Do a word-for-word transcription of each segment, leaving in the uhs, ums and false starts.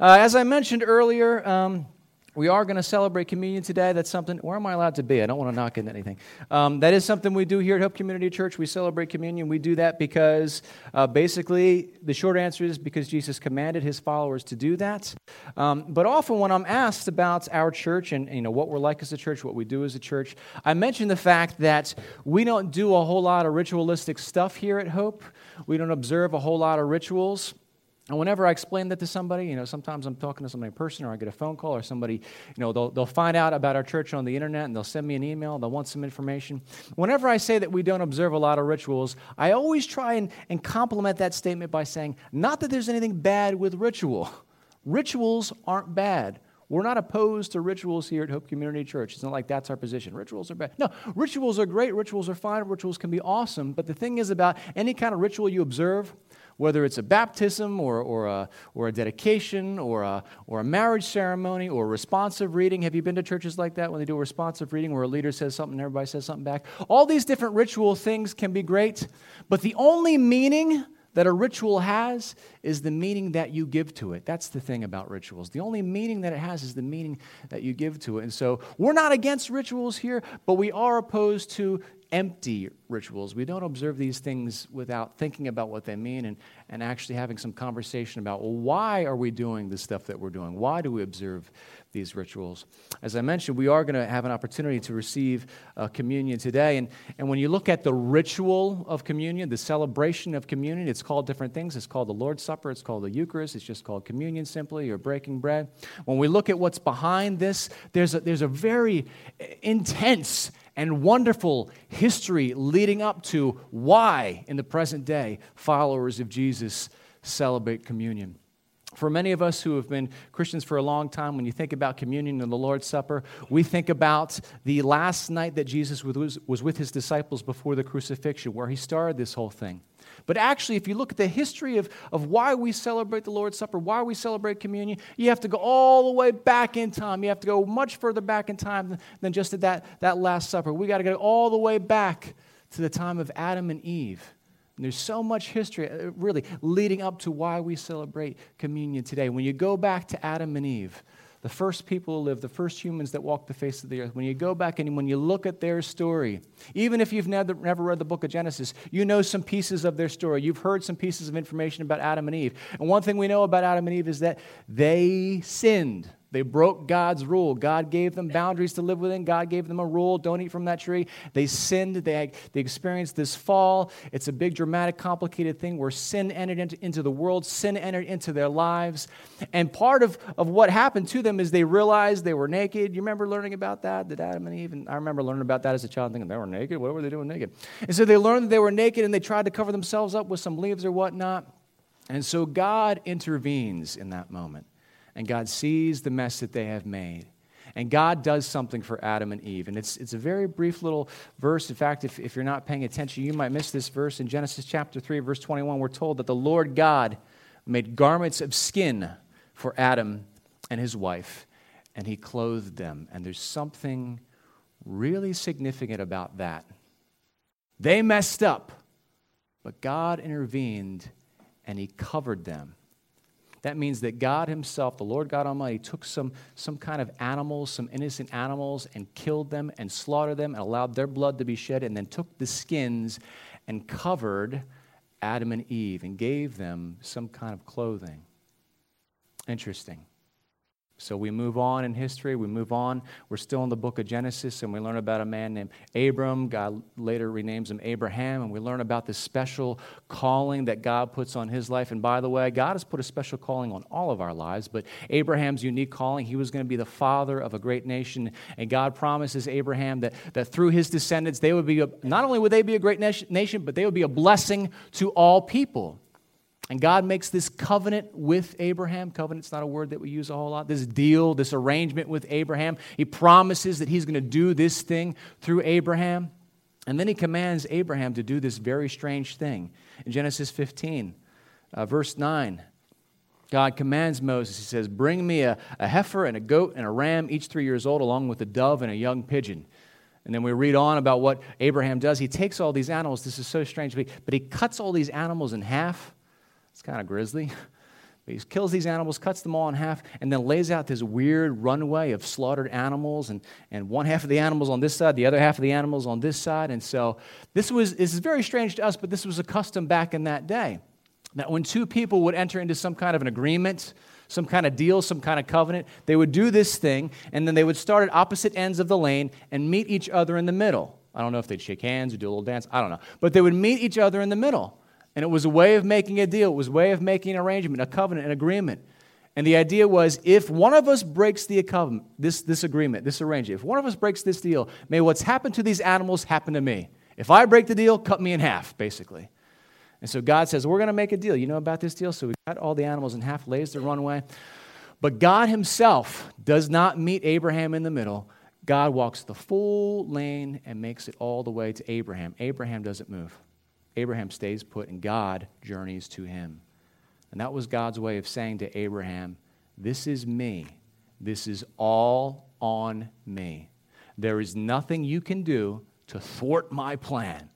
Uh, as I mentioned earlier, um, we are going to celebrate communion today. That's something, where am I allowed to be? I don't want to knock into anything. Um, that is something we do here at Hope Community Church. We celebrate communion. We do that because uh, basically the short answer is because Jesus commanded his followers to do that. Um, but often when I'm asked about our church and you know what we're like as a church, what we do as a church, I mention the fact that we don't do a whole lot of ritualistic stuff here at Hope. We don't observe a whole lot of rituals. And whenever I explain that to somebody, you know, sometimes I'm talking to somebody in person or I get a phone call or somebody, you know, they'll they'll find out about our church on the internet and they'll send me an email, they'll want some information. Whenever I say that we don't observe a lot of rituals, I always try and, and compliment that statement by saying, not that there's anything bad with ritual. Rituals aren't bad. We're not opposed to rituals here at Hope Community Church. It's not like that's our position. Rituals are bad. No, rituals are great. Rituals are fine. Rituals can be awesome. But the thing is about any kind of ritual you observe, whether it's a baptism or or a or a dedication or a or a marriage ceremony or a responsive reading. Have you been to churches like that when they do a responsive reading where a leader says something and everybody says something back? All these different ritual things can be great, but the only meaning that a ritual has is the meaning that you give to it. That's the thing about rituals. The only meaning that it has is the meaning that you give to it. And so we're not against rituals here, but we are opposed to empty rituals. We don't observe these things without thinking about what they mean and, and actually having some conversation about, well, why are we doing the stuff that we're doing? Why do we observe these rituals? As I mentioned, we are going to have an opportunity to receive uh, communion today. And, and when you look at the ritual of communion, the celebration of communion, it's called different things. It's called the Lord's Supper. It's called the Eucharist. It's just called communion simply or breaking bread. When we look at what's behind this, there's a, there's a very intense and wonderful history leading up to why, in the present day, followers of Jesus celebrate communion. For many of us who have been Christians for a long time, when you think about communion and the Lord's Supper, we think about the last night that Jesus was, was with his disciples before the crucifixion, where he started this whole thing. But actually, if you look at the history of, of why we celebrate the Lord's Supper, why we celebrate communion, you have to go all the way back in time. You have to go much further back in time than, than just at that, that Last Supper. We got to go all the way back to the time of Adam and Eve. And there's so much history, really, leading up to why we celebrate communion today. When you go back to Adam and Eve, the first people who lived, the first humans that walked the face of the earth, when you go back and when you look at their story, even if you've never, never read the book of Genesis, you know some pieces of their story. You've heard some pieces of information about Adam and Eve. And one thing we know about Adam and Eve is that they sinned. They broke God's rule. God gave them boundaries to live within. God gave them a rule, don't eat from that tree. They sinned. They, they experienced this fall. It's a big, dramatic, complicated thing where sin entered into, into the world. Sin entered into their lives. And part of, of what happened to them is they realized they were naked. You remember learning about that? Did Adam and Eve? And I remember learning about that as a child, thinking, they were naked? What were they doing naked? And so they learned that they were naked, and they tried to cover themselves up with some leaves or whatnot. And so God intervenes in that moment. And God sees the mess that they have made. And God does something for Adam and Eve. And it's it's a very brief little verse. In fact, if, if you're not paying attention, you might miss this verse. In Genesis chapter three, verse twenty-one, we're told that the Lord God made garments of skin for Adam and his wife, and he clothed them. And there's something really significant about that. They messed up, but God intervened, and he covered them. That means that God himself, the Lord God Almighty, took some, some kind of animals, some innocent animals, and killed them and slaughtered them and allowed their blood to be shed, and then took the skins and covered Adam and Eve and gave them some kind of clothing. Interesting. So we move on in history. We move on. We're still in the book of Genesis, and we learn about a man named Abram. God later renames him Abraham, and we learn about this special calling that God puts on his life. And by the way, God has put a special calling on all of our lives, but Abraham's unique calling, he was going to be the father of a great nation, and God promises Abraham that, that through his descendants, they would be a, not only would they be a great nation, but they would be a blessing to all people. And God makes this covenant with Abraham. Covenant's not a word that we use a whole lot. This deal, this arrangement with Abraham. He promises that he's going to do this thing through Abraham. And then he commands Abraham to do this very strange thing. In Genesis fifteen, uh, verse nine, God commands Moses, he says, "Bring me a, a heifer and a goat and a ram, each three years old, along with a dove and a young pigeon." And then we read on about what Abraham does. He takes all these animals. This is so strange. But he cuts all these animals in half. It's kind of grisly. He kills these animals, cuts them all in half, and then lays out this weird runway of slaughtered animals, and, and one half of the animals on this side, the other half of the animals on this side. And so this was this is very strange to us, but this was a custom back in that day, that when two people would enter into some kind of an agreement, some kind of deal, some kind of covenant, they would do this thing, and then they would start at opposite ends of the lane and meet each other in the middle. I don't know if they'd shake hands or do a little dance. I don't know. But they would meet each other in the middle. And it was a way of making a deal. It was a way of making an arrangement, a covenant, an agreement. And the idea was, if one of us breaks the covenant, this, this agreement, this arrangement, if one of us breaks this deal, may what's happened to these animals happen to me. If I break the deal, cut me in half, basically. And so God says, we're going to make a deal. You know about this deal? So we cut all the animals in half, lays the runway. But God himself does not meet Abraham in the middle. God walks the full lane and makes it all the way to Abraham. Abraham doesn't move. Abraham stays put, and God journeys to him. And that was God's way of saying to Abraham, this is me. This is all on me. There is nothing you can do to thwart my plan.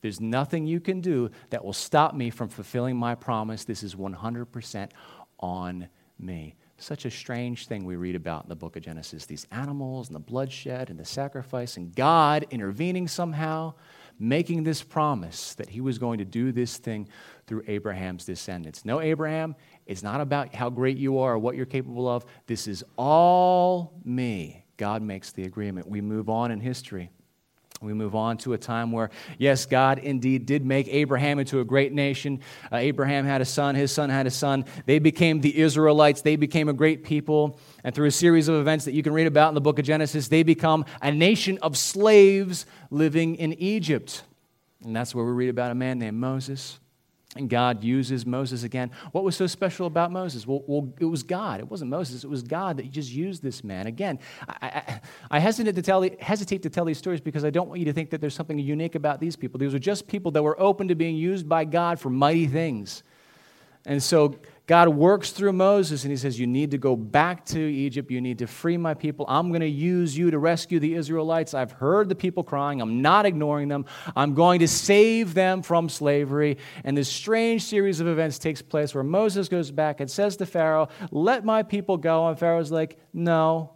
There's nothing you can do that will stop me from fulfilling my promise. This is one hundred percent on me. Such a strange thing we read about in the book of Genesis, these animals and the bloodshed and the sacrifice and God intervening somehow, making this promise that he was going to do this thing through Abraham's descendants. No, Abraham, it's not about how great you are or what you're capable of. This is all me. God makes the agreement. We move on in history. We move on to a time where, yes, God indeed did make Abraham into a great nation. Uh, Abraham had a son. His son had a son. They became the Israelites. They became a great people. And through a series of events that you can read about in the book of Genesis, they become a nation of slaves living in Egypt. And that's where we read about a man named Moses. And God uses Moses again. What was so special about Moses? Well, well, it was God. It wasn't Moses. It was God that just used this man. Again, I, I, I hesitate to tell, hesitate to tell these stories because I don't want you to think that there's something unique about these people. These were just people that were open to being used by God for mighty things. And so God works through Moses, and he says, you need to go back to Egypt. You need to free my people. I'm going to use you to rescue the Israelites. I've heard the people crying. I'm not ignoring them. I'm going to save them from slavery. And this strange series of events takes place where Moses goes back and says to Pharaoh, let my people go. And Pharaoh's like, no.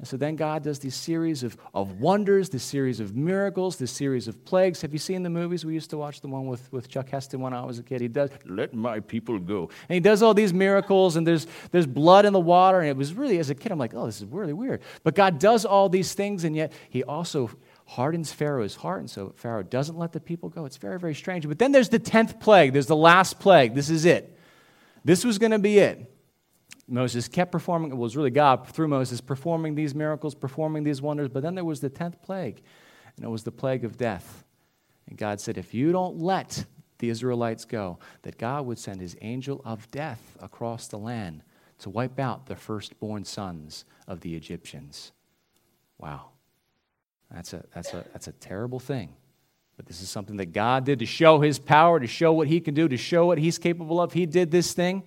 And so then God does this series of, of wonders, this series of miracles, this series of plagues. Have you seen the movies? We used to watch the one with, with Chuck Heston when I was a kid. He does, let my people go. And he does all these miracles, and there's there's blood in the water. And it was really, as a kid, I'm like, oh, this is really weird. But God does all these things, and yet he also hardens Pharaoh's heart, and so Pharaoh doesn't let the people go. It's very, very strange. But then there's the tenth plague. There's the last plague. This is it. This was going to be it. Moses kept performing, it was really God through Moses performing these miracles, performing these wonders, but then there was the tenth plague, and it was the plague of death. And God said, if you don't let the Israelites go, that God would send his angel of death across the land to wipe out the firstborn sons of the Egyptians. Wow. That's a that's a that's a terrible thing. But this is something that God did to show his power, to show what he can do, to show what he's capable of. He did this thing.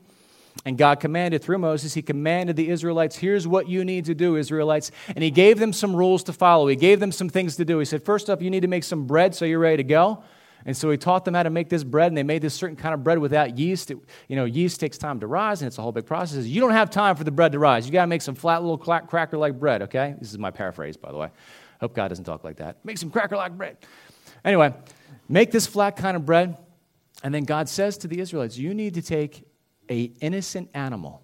And God commanded through Moses, he commanded the Israelites, here's what you need to do, Israelites. And he gave them some rules to follow. He gave them some things to do. He said, first off, you need to make some bread so you're ready to go. And so he taught them how to make this bread, and they made this certain kind of bread without yeast. It, you know, yeast takes time to rise, and it's a whole big process. You don't have time for the bread to rise. You got to make some flat little cracker-like bread, okay? This is my paraphrase, by the way. Hope God doesn't talk like that. Make some cracker-like bread. Anyway, make this flat kind of bread, and then God says to the Israelites, you need to take an innocent animal,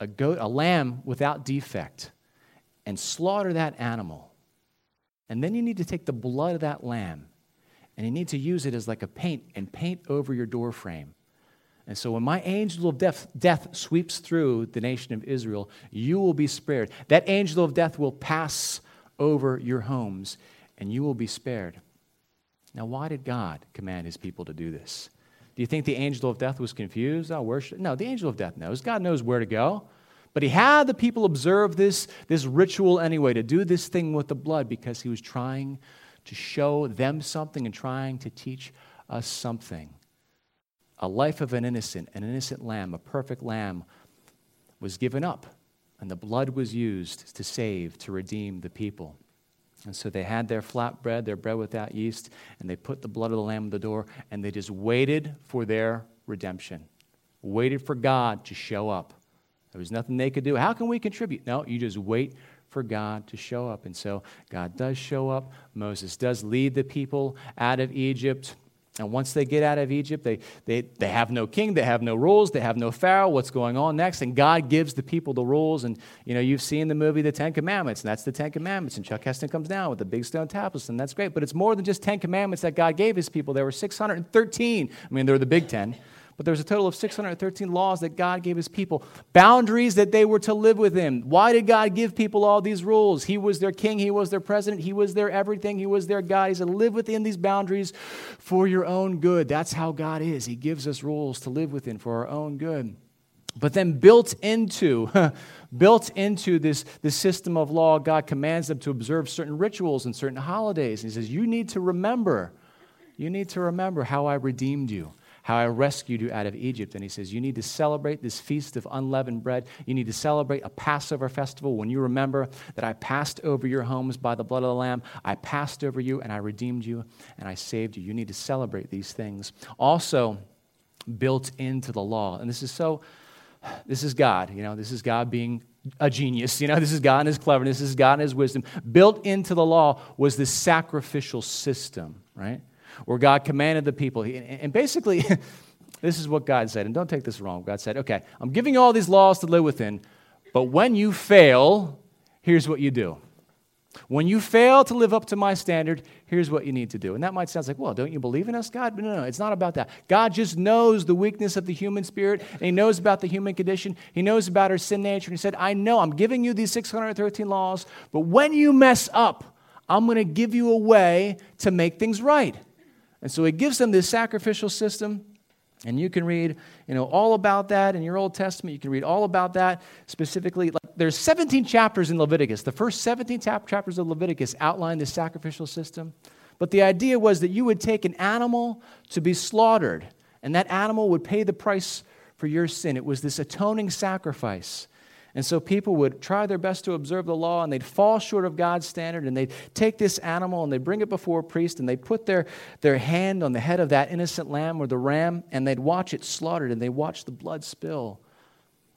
a goat, a lamb without defect, and slaughter that animal. And then you need to take the blood of that lamb, and you need to use it as like a paint and paint over your door frame. And so when my angel of death, death sweeps through the nation of Israel, you will be spared. That angel of death will pass over your homes, and you will be spared. Now, why did God command his people to do this? Do you think the angel of death was confused? Oh, worship. No, the angel of death knows. God knows where to go. But he had the people observe this, this ritual anyway, to do this thing with the blood, because he was trying to show them something and trying to teach us something. A life of an innocent, an innocent lamb, a perfect lamb, was given up, and the blood was used to save, to redeem the people. And so they had their flat bread, their bread without yeast, and they put the blood of the lamb at the door, and they just waited for their redemption. waited for God to show up. There was nothing they could do. How can we contribute? No, you just wait for God to show up. And so God does show up. Moses does lead the people out of Egypt. And once they get out of Egypt, they, they, they have no king, they have no rules, they have no Pharaoh. What's going on next? And God gives the people the rules. And, you know, you've seen the movie The Ten Commandments, and that's the Ten Commandments. And Chuck Heston comes down with the big stone tablets, and that's great. But it's more than just Ten Commandments that God gave his people. There were six hundred thirteen. I mean, there were the big ten. But there's a total of six hundred thirteen laws that God gave his people, boundaries that they were to live within. Why did God give people all these rules? He was their king. He was their president. He was their everything. He was their God. He said, live within these boundaries for your own good. That's how God is. He gives us rules to live within for our own good. But then built into, built into this, this system of law, God commands them to observe certain rituals and certain holidays. And he says, you need to remember, you need to remember how I redeemed you, how I rescued you out of Egypt. And he says, you need to celebrate this feast of unleavened bread. You need to celebrate a Passover festival when you remember that I passed over your homes by the blood of the Lamb. I passed over you, and I redeemed you, and I saved you. You need to celebrate these things. Also built into the law. And this is so, this is God, you know, this is God being a genius. You know, this is God and his cleverness. This is God and his wisdom. Built into the law was this sacrificial system, right? Where God commanded the people. And basically, this is what God said. And don't take this wrong. God said, okay, I'm giving you all these laws to live within, but when you fail, here's what you do. When you fail to live up to my standard, here's what you need to do. And that might sound like, well, don't you believe in us, God? But no, no, it's not about that. God just knows the weakness of the human spirit, and he knows about the human condition. He knows about our sin nature. And he said, I know I'm giving you these six hundred thirteen laws, but when you mess up, I'm going to give you a way to make things right. And so he gives them this sacrificial system, and you can read, you know, all about that in your Old Testament. You can read all about that specifically. Like, there's seventeen chapters in Leviticus. The first seventeen tap- chapters of Leviticus outline this sacrificial system. But the idea was that you would take an animal to be slaughtered, and that animal would pay the price for your sin. It was this atoning sacrifice. And so people would try their best to observe the law, and they'd fall short of God's standard, and they'd take this animal, and they'd bring it before a priest, and they'd put their, their hand on the head of that innocent lamb or the ram, and they'd watch it slaughtered, and they'd watch the blood spill.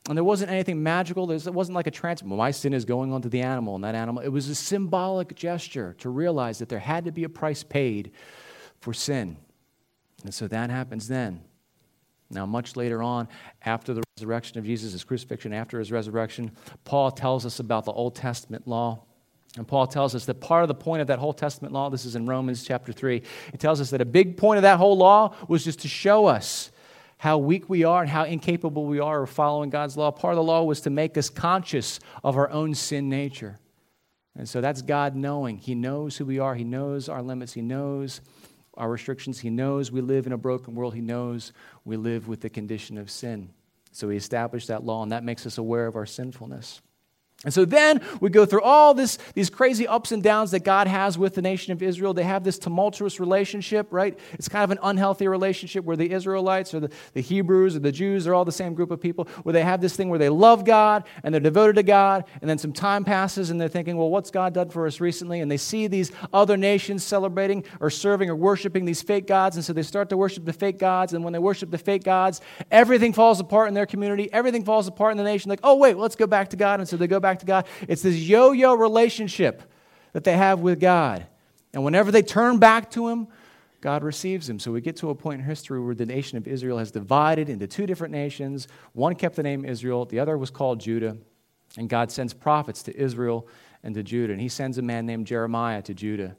And there wasn't anything magical. There wasn't like a trance. My sin is going on to the animal, and that animal. It was a symbolic gesture to realize that there had to be a price paid for sin. And so that happens then. Now, much later on, after the resurrection of Jesus, his crucifixion, after his resurrection, Paul tells us about the Old Testament law. And Paul tells us that part of the point of that whole Testament law, this is in Romans chapter three, it tells us that a big point of that whole law was just to show us how weak we are and how incapable we are of following God's law. Part of the law was to make us conscious of our own sin nature. And so that's God knowing. He knows who we are. He knows our limits. He knows our restrictions. He knows we live in a broken world. He knows we live with the condition of sin. So he established that law, and that makes us aware of our sinfulness. And so then we go through all this, these crazy ups and downs that God has with the nation of Israel. They have this tumultuous relationship, right? It's kind of an unhealthy relationship where the Israelites or the, the Hebrews or the Jews are all the same group of people, where they have this thing where they love God and they're devoted to God, and then some time passes and they're thinking, well, what's God done for us recently? And they see these other nations celebrating or serving or worshiping these fake gods, and so they start to worship the fake gods, and when they worship the fake gods, everything falls apart in their community, everything falls apart in the nation. Like, oh, wait, let's go back to God, and so they go back to God. It's this yo-yo relationship that they have with God. And whenever they turn back to him, God receives them. So we get to a point in history where the nation of Israel has divided into two different nations. One kept the name Israel. The other was called Judah. And God sends prophets to Israel and to Judah. And he sends a man named Jeremiah to Judah.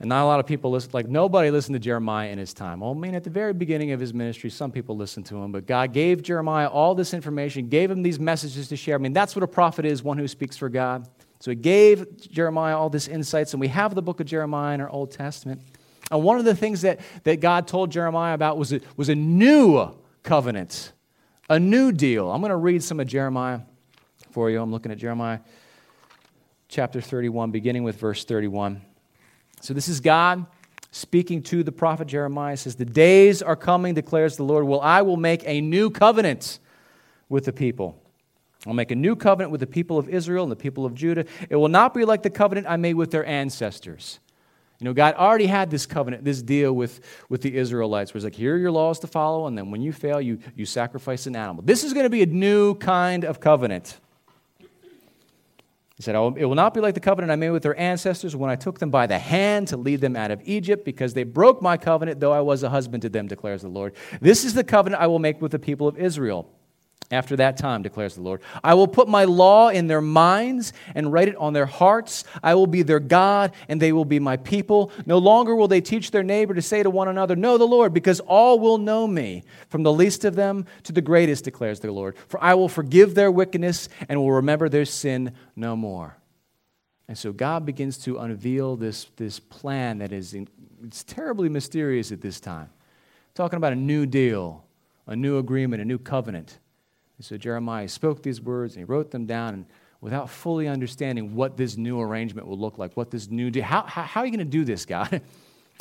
And not a lot of people listen, like nobody listened to Jeremiah in his time. Well, I mean, at the very beginning of his ministry, some people listened to him, but God gave Jeremiah all this information, gave him these messages to share. I mean, that's what a prophet is, one who speaks for God. So he gave Jeremiah all this insights, and we have the book of Jeremiah in our Old Testament. And one of the things that, that God told Jeremiah about was a, was a new covenant, a new deal. I'm going to read some of Jeremiah for you. I'm looking at Jeremiah chapter thirty-one, beginning with verse thirty-one. So this is God speaking to the prophet Jeremiah. He says, the days are coming, declares the Lord, well, I will make a new covenant with the people. I'll make a new covenant with the people of Israel and the people of Judah. It will not be like the covenant I made with their ancestors. You know, God already had this covenant, this deal with, with the Israelites, where it's like, here are your laws to follow, and then when you fail, you, you sacrifice an animal. This is going to be a new kind of covenant. He said, it will not be like the covenant I made with their ancestors when I took them by the hand to lead them out of Egypt, because they broke my covenant, though I was a husband to them, declares the Lord. This is the covenant I will make with the people of Israel after that time, declares the Lord. I will put my law in their minds and write it on their hearts. I will be their God, and they will be my people. No longer will they teach their neighbor to say to one another, know the Lord, because all will know me, from the least of them to the greatest, declares the Lord. For I will forgive their wickedness and will remember their sin no more. And so God begins to unveil this, this plan that is in, it's terribly mysterious at this time. Talking about a new deal, a new agreement, a new covenant. So Jeremiah spoke these words, and he wrote them down, and without fully understanding what this new arrangement will look like, what this new deal, how, how, how are you going to do this, God?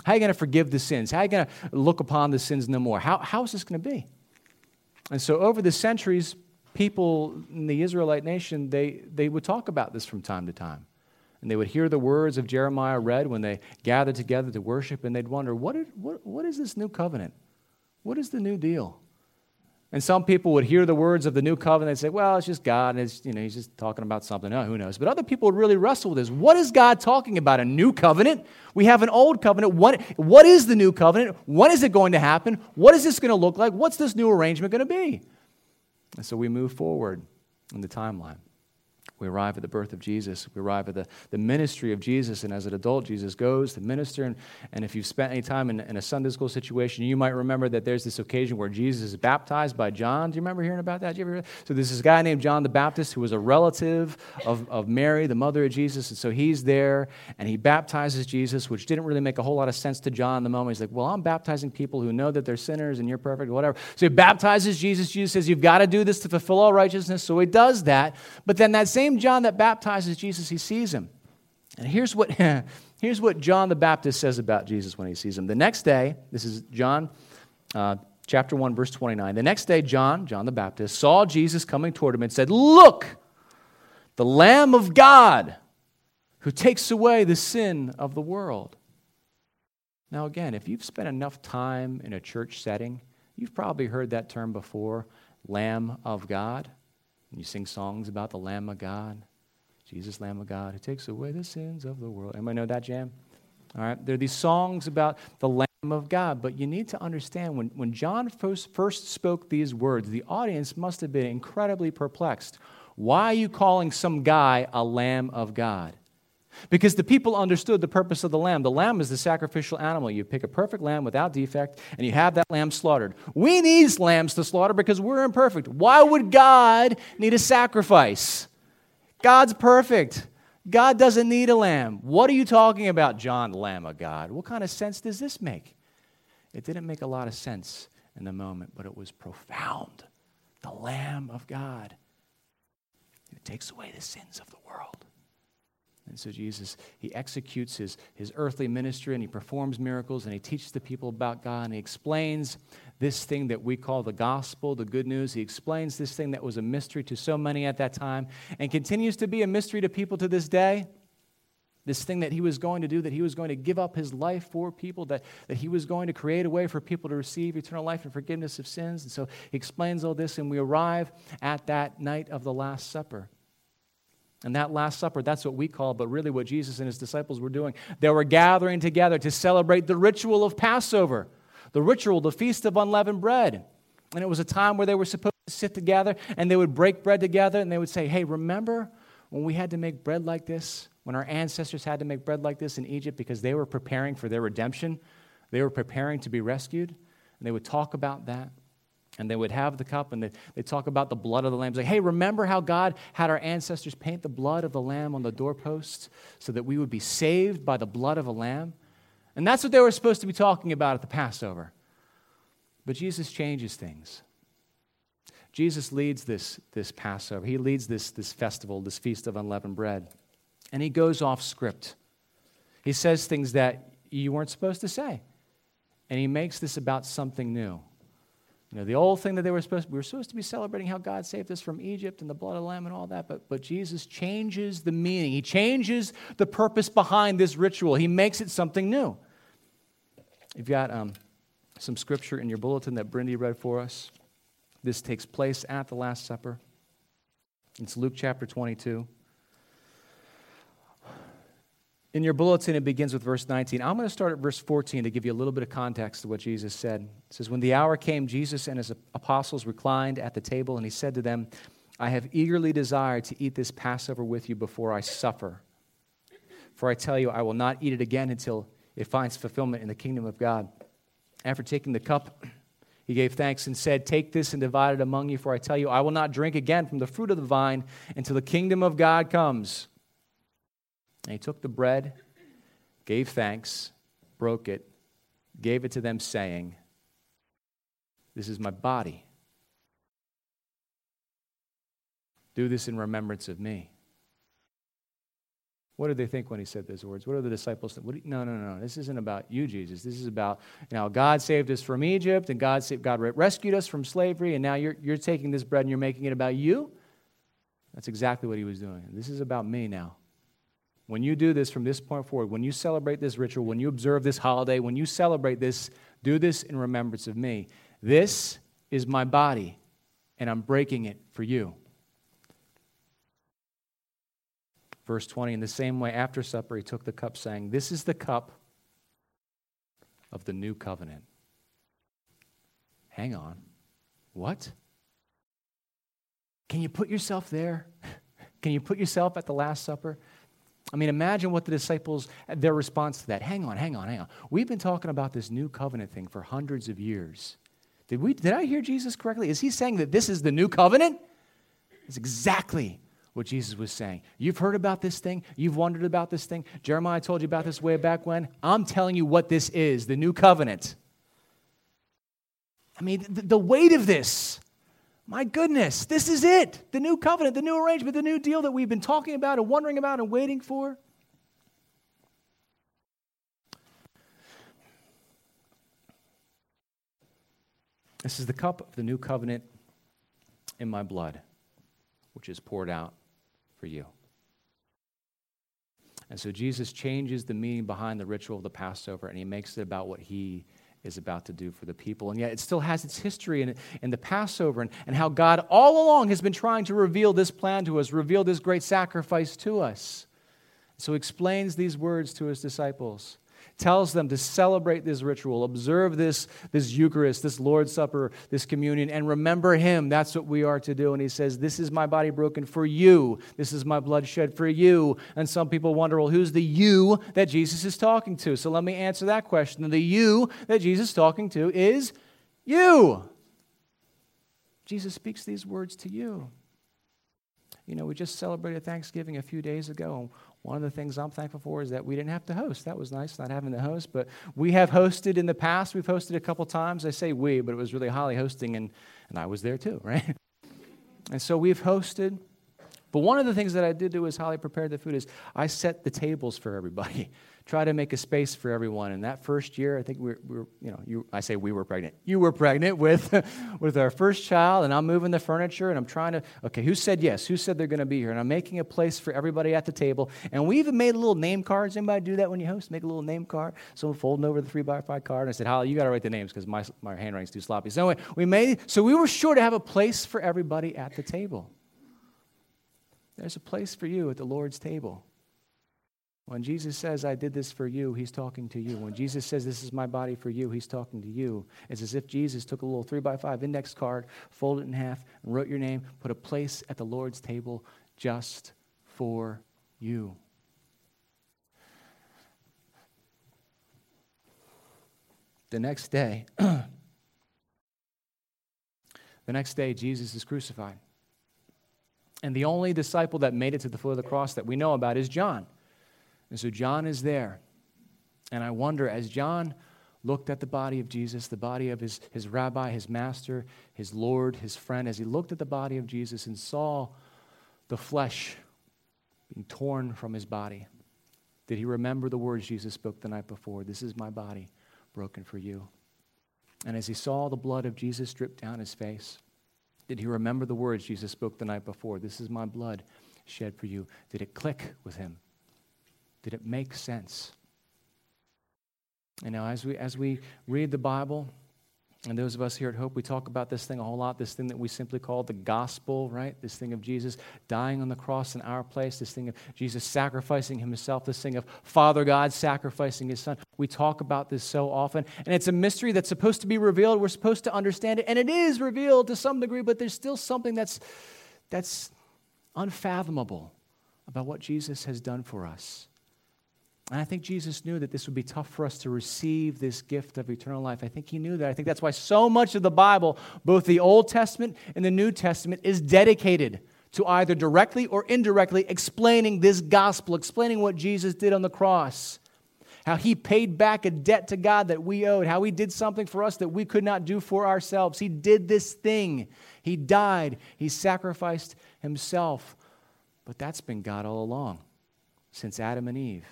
How are you going to forgive the sins? How are you going to look upon the sins no more? How, how is this going to be? And so over the centuries, people in the Israelite nation, they, they would talk about this from time to time. And they would hear the words of Jeremiah read when they gathered together to worship, and they'd wonder, what, did, what, what is this new covenant? What is the new deal? And some people would hear the words of the new covenant and say, well, it's just God, and it's, you know, he's just talking about something. Oh, who knows? But other people would really wrestle with this. What is God talking about? A new covenant? We have an old covenant. What, what is the new covenant? When is it going to happen? What is this going to look like? What's this new arrangement going to be? And so we move forward in the timeline. We arrive at the birth of Jesus. We arrive at the, the ministry of Jesus. And as an adult, Jesus goes to minister. And, and if you've spent any time in, in a Sunday school situation, you might remember that there's this occasion where Jesus is baptized by John. Do you remember hearing about that? Did you ever hear that? So there's this guy named John the Baptist who was a relative of, of Mary, the mother of Jesus. And so he's there, and he baptizes Jesus, which didn't really make a whole lot of sense to John in the moment. He's like, well, I'm baptizing people who know that they're sinners and you're perfect, whatever. So he baptizes Jesus. Jesus says, you've got to do this to fulfill all righteousness. So he does that. But then that same John that baptizes Jesus, he sees him. And here's what, here's what John the Baptist says about Jesus when he sees him. The next day, this is John uh, chapter one, verse twenty-nine. The next day, John, John the Baptist, saw Jesus coming toward him and said, look, the Lamb of God who takes away the sin of the world. Now again, if you've spent enough time in a church setting, you've probably heard that term before, Lamb of God. And you sing songs about the Lamb of God, Jesus, Lamb of God, who takes away the sins of the world. Anybody know that jam? All right. There are these songs about the Lamb of God, but you need to understand when, when John first, first spoke these words, the audience must have been incredibly perplexed. Why are you calling some guy a Lamb of God? Because the people understood the purpose of the lamb. The lamb is the sacrificial animal. You pick a perfect lamb without defect, and you have that lamb slaughtered. We need lambs to slaughter because we're imperfect. Why would God need a sacrifice? God's perfect. God doesn't need a lamb. What are you talking about, John, the Lamb of God? What kind of sense does this make? It didn't make a lot of sense in the moment, but it was profound. The Lamb of God who takes away the sins of the world. And so Jesus, he executes his, his earthly ministry, and he performs miracles, and he teaches the people about God, and he explains this thing that we call the gospel, the good news. He explains this thing that was a mystery to so many at that time and continues to be a mystery to people to this day. This thing that he was going to do, that he was going to give up his life for people, that, that he was going to create a way for people to receive eternal life and forgiveness of sins. And so he explains all this, and we arrive at that night of the Last Supper. And that Last Supper, that's what we call, but really what Jesus and his disciples were doing. They were gathering together to celebrate the ritual of Passover, the ritual, the Feast of Unleavened Bread. And it was a time where they were supposed to sit together, and they would break bread together, and they would say, hey, remember when we had to make bread like this, when our ancestors had to make bread like this in Egypt because they were preparing for their redemption, they were preparing to be rescued, and they would talk about that. And they would have the cup, and they they talk about the blood of the lamb. It's like, hey, remember how God had our ancestors paint the blood of the lamb on the doorposts so that we would be saved by the blood of a lamb? And that's what they were supposed to be talking about at the Passover. But Jesus changes things. Jesus leads this, this Passover. He leads this, this festival, this Feast of Unleavened Bread. And he goes off script. He says things that you weren't supposed to say. And he makes this about something new. You know, the old thing that they were supposed to, we were supposed to be celebrating how God saved us from Egypt and the blood of the Lamb and all that, but, but Jesus changes the meaning. He changes the purpose behind this ritual. He makes it something new. You've got um, some scripture in your bulletin that Brindy read for us. This takes place at the Last Supper. It's Luke chapter twenty-two. In your bulletin, it begins with verse nineteen. I'm going to start at verse fourteen to give you a little bit of context to what Jesus said. It says, "When the hour came, Jesus and his apostles reclined at the table, and he said to them, 'I have eagerly desired to eat this Passover with you before I suffer. For I tell you, I will not eat it again until it finds fulfillment in the kingdom of God.' After taking the cup, he gave thanks and said, 'Take this and divide it among you, for I tell you, I will not drink again from the fruit of the vine until the kingdom of God comes.' And he took the bread, gave thanks, broke it, gave it to them, saying, 'This is my body. Do this in remembrance of me.'" What did they think when he said those words? What are the disciples think? What do you, no, no, no. This isn't about you, Jesus. This is about, you know, God saved us from Egypt, and God saved, God rescued us from slavery, and now you're you're taking this bread and you're making it about you? That's exactly what he was doing. This is about me now. When you do this from this point forward, when you celebrate this ritual, when you observe this holiday, when you celebrate this, do this in remembrance of me. This is my body, and I'm breaking it for you. Verse twenty, "In the same way, after supper, he took the cup, saying, 'This is the cup of the new covenant.'" Hang on. What? Can you put yourself there? Can you put yourself at the Last Supper? I mean, imagine what the disciples, their response to that. Hang on, hang on, hang on. We've been talking about this new covenant thing for hundreds of years. Did we? Did I hear Jesus correctly? Is he saying that this is the new covenant? It's exactly what Jesus was saying. You've heard about this thing. You've wondered about this thing. Jeremiah told you about this way back when. I'm telling you what this is, the new covenant. I mean, the, the weight of this. My goodness, this is it. The new covenant, the new arrangement, the new deal that we've been talking about and wondering about and waiting for. "This is the cup of the new covenant in my blood, which is poured out for you." And so Jesus changes the meaning behind the ritual of the Passover, and he makes it about what he is about to do for the people. And yet it still has its history in, in the Passover and, and how God all along has been trying to reveal this plan to us, reveal this great sacrifice to us. So he explains these words to his disciples, tells them to celebrate this ritual, observe this, this Eucharist, this Lord's Supper, this communion, and remember him. That's what we are to do. And he says, "This is my body broken for you. This is my blood shed for you." And some people wonder, well, who's the you that Jesus is talking to? So let me answer that question. The you that Jesus is talking to is you. Jesus speaks these words to you. You know, we just celebrated Thanksgiving a few days ago, and one of the things I'm thankful for is that we didn't have to host. That was nice, not having to host, but we have hosted in the past. We've hosted a couple times. I say we, but it was really Holly hosting, and, and I was there too, right? And so we've hosted. But one of the things that I did do as Holly prepared the food is I set the tables for everybody, try to make a space for everyone. And that first year, I think we were, we were you know, you, I say we were pregnant. You were pregnant with, with our first child, and I'm moving the furniture, and I'm trying to, okay, who said yes? Who said they're going to be here? And I'm making a place for everybody at the table. And we even made little name cards. Anybody do that when you host? Make a little name card. So I'm folding over the three by five card, and I said, Holly, you got to write the names because my, my handwriting's too sloppy. So anyway, we made, so we were sure to have a place for everybody at the table. There's a place for you at the Lord's table. When Jesus says, I did this for you, he's talking to you. When Jesus says, this is my body for you, he's talking to you. It's as if Jesus took a little three by five index card, folded it in half, and wrote your name, put a place at the Lord's table just for you. The next day, the next day, Jesus is crucified. And the only disciple that made it to the foot of the cross that we know about is John. And so John is there. And I wonder, as John looked at the body of Jesus, the body of his, his rabbi, his master, his Lord, his friend, as he looked at the body of Jesus and saw the flesh being torn from his body, did he remember the words Jesus spoke the night before? This is my body broken for you. And as he saw the blood of Jesus drip down his face, did he remember the words Jesus spoke the night before? This is my blood shed for you. Did it click with him? Did it make sense? And now as we, as we read the Bible, and those of us here at Hope, we talk about this thing a whole lot, this thing that we simply call the gospel, right? This thing of Jesus dying on the cross in our place, this thing of Jesus sacrificing himself, this thing of Father God sacrificing his Son. We talk about this so often, and it's a mystery that's supposed to be revealed. We're supposed to understand it, and it is revealed to some degree, but there's still something that's, that's unfathomable about what Jesus has done for us. And I think Jesus knew that this would be tough for us to receive this gift of eternal life. I think he knew that. I think that's why so much of the Bible, both the Old Testament and the New Testament, is dedicated to either directly or indirectly explaining this gospel, explaining what Jesus did on the cross, how he paid back a debt to God that we owed, how he did something for us that we could not do for ourselves. He did this thing. He died. He sacrificed himself. But that's been God all along, since Adam and Eve.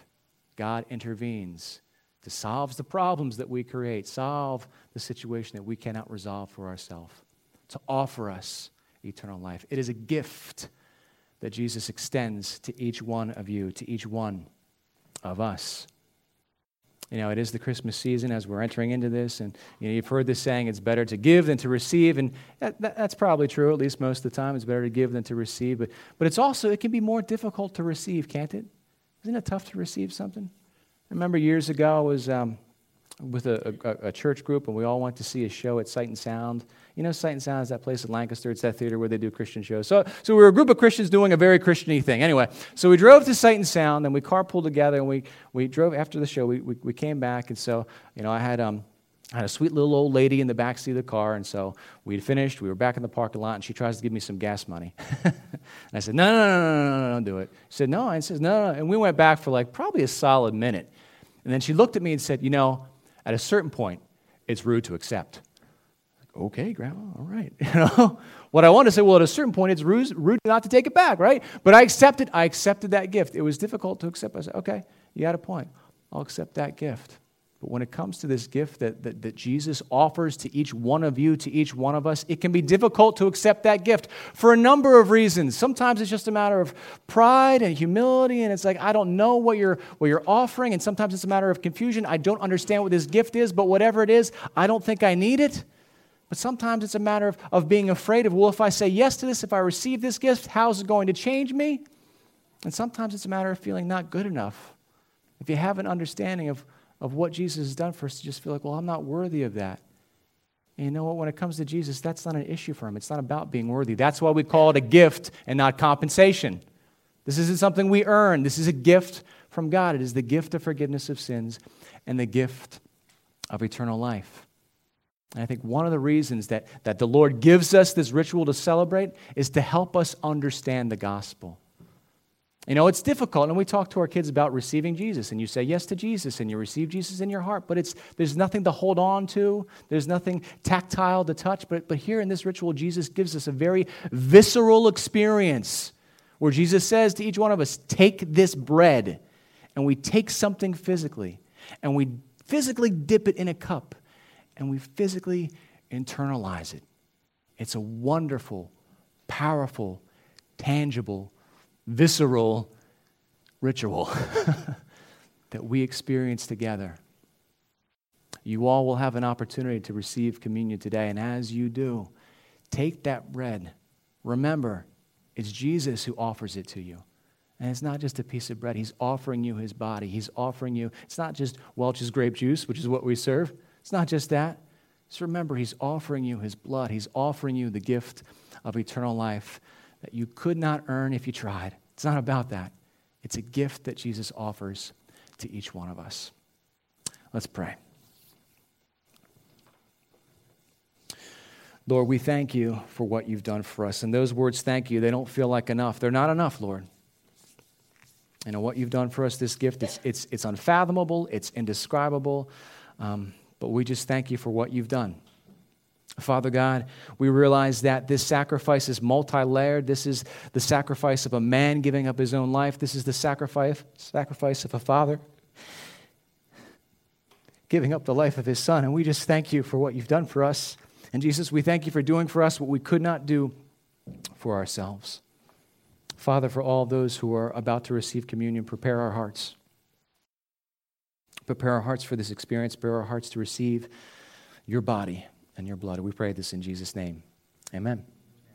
God intervenes to solve the problems that we create, solve the situation that we cannot resolve for ourselves, to offer us eternal life. It is a gift that Jesus extends to each one of you, to each one of us. You know, it is the Christmas season as we're entering into this, and you know, you've heard this saying, it's better to give than to receive, and that, that, that's probably true, at least most of the time. It's better to give than to receive, but, but it's also, it can be more difficult to receive, can't it? Isn't it tough to receive something? I remember years ago I was um, with a, a, a church group, and we all went to see a show at Sight and Sound. You know, Sight and Sound is that place in Lancaster. It's that theater where they do Christian shows. So, so we were a group of Christians doing a very Christian-y thing. Anyway, so we drove to Sight and Sound, and we carpooled together, and we, we drove after the show. We, we we came back, and so you know I had um I had a sweet little old lady in the backseat of the car, and so we'd finished. We were back in the parking lot, and she tries to give me some gas money. And I said, no, no, no, no, no, no, don't do it. She said, no. I said, no, no, no. And we went back for like probably a solid minute. And then she looked at me and said, you know, at a certain point, it's rude to accept. Like, okay, Grandma, all right. You know, what I want to say, well, at a certain point, it's rude, rude not to take it back, right? But I accepted, I accepted that gift. It was difficult to accept. I said, okay, you had a point. I'll accept that gift. But when it comes to this gift that, that, that Jesus offers to each one of you, to each one of us, it can be difficult to accept that gift for a number of reasons. Sometimes it's just a matter of pride and humility, and it's like, I don't know what you're, what you're offering, and sometimes it's a matter of confusion. I don't understand what this gift is, but whatever it is, I don't think I need it. But sometimes it's a matter of, of being afraid of, well, if I say yes to this, if I receive this gift, how's it going to change me? And sometimes it's a matter of feeling not good enough. If you have an understanding of of what Jesus has done for us, to just feel like, well, I'm not worthy of that. And you know what? When it comes to Jesus, that's not an issue for him. It's not about being worthy. That's why we call it a gift and not compensation. This isn't something we earn. This is a gift from God. It is the gift of forgiveness of sins and the gift of eternal life. And I think one of the reasons that, that the Lord gives us this ritual to celebrate is to help us understand the gospel. You know, it's difficult, and we talk to our kids about receiving Jesus, and you say yes to Jesus, and you receive Jesus in your heart, but it's there's nothing to hold on to. There's nothing tactile to touch, but, but here in this ritual, Jesus gives us a very visceral experience where Jesus says to each one of us, take this bread, and we take something physically, and we physically dip it in a cup, and we physically internalize it. It's a wonderful, powerful, tangible visceral ritual that we experience together. You all will have an opportunity to receive communion today, and as you do, take that bread. Remember, it's Jesus who offers it to you. And it's not just a piece of bread. He's offering you his body. He's offering you, it's not just Welch's grape juice, which is what we serve. It's not just that. Just remember, he's offering you his blood. He's offering you the gift of eternal life that you could not earn if you tried. It's not about that. It's a gift that Jesus offers to each one of us. Let's pray. Lord, we thank you for what you've done for us. And those words, thank you, they don't feel like enough. They're not enough, Lord. You know, what you've done for us, this gift, it's it's, it's unfathomable, it's indescribable, um, but we just thank you for what you've done. Father God, we realize that this sacrifice is multi-layered. This is the sacrifice of a man giving up his own life. This is the sacrifice, sacrifice of a father giving up the life of his son. And we just thank you for what you've done for us. And Jesus, we thank you for doing for us what we could not do for ourselves. Father, for all those who are about to receive communion, prepare our hearts. Prepare our hearts for this experience. Prepare our hearts to receive your body and your blood. We pray this in Jesus' name. Amen.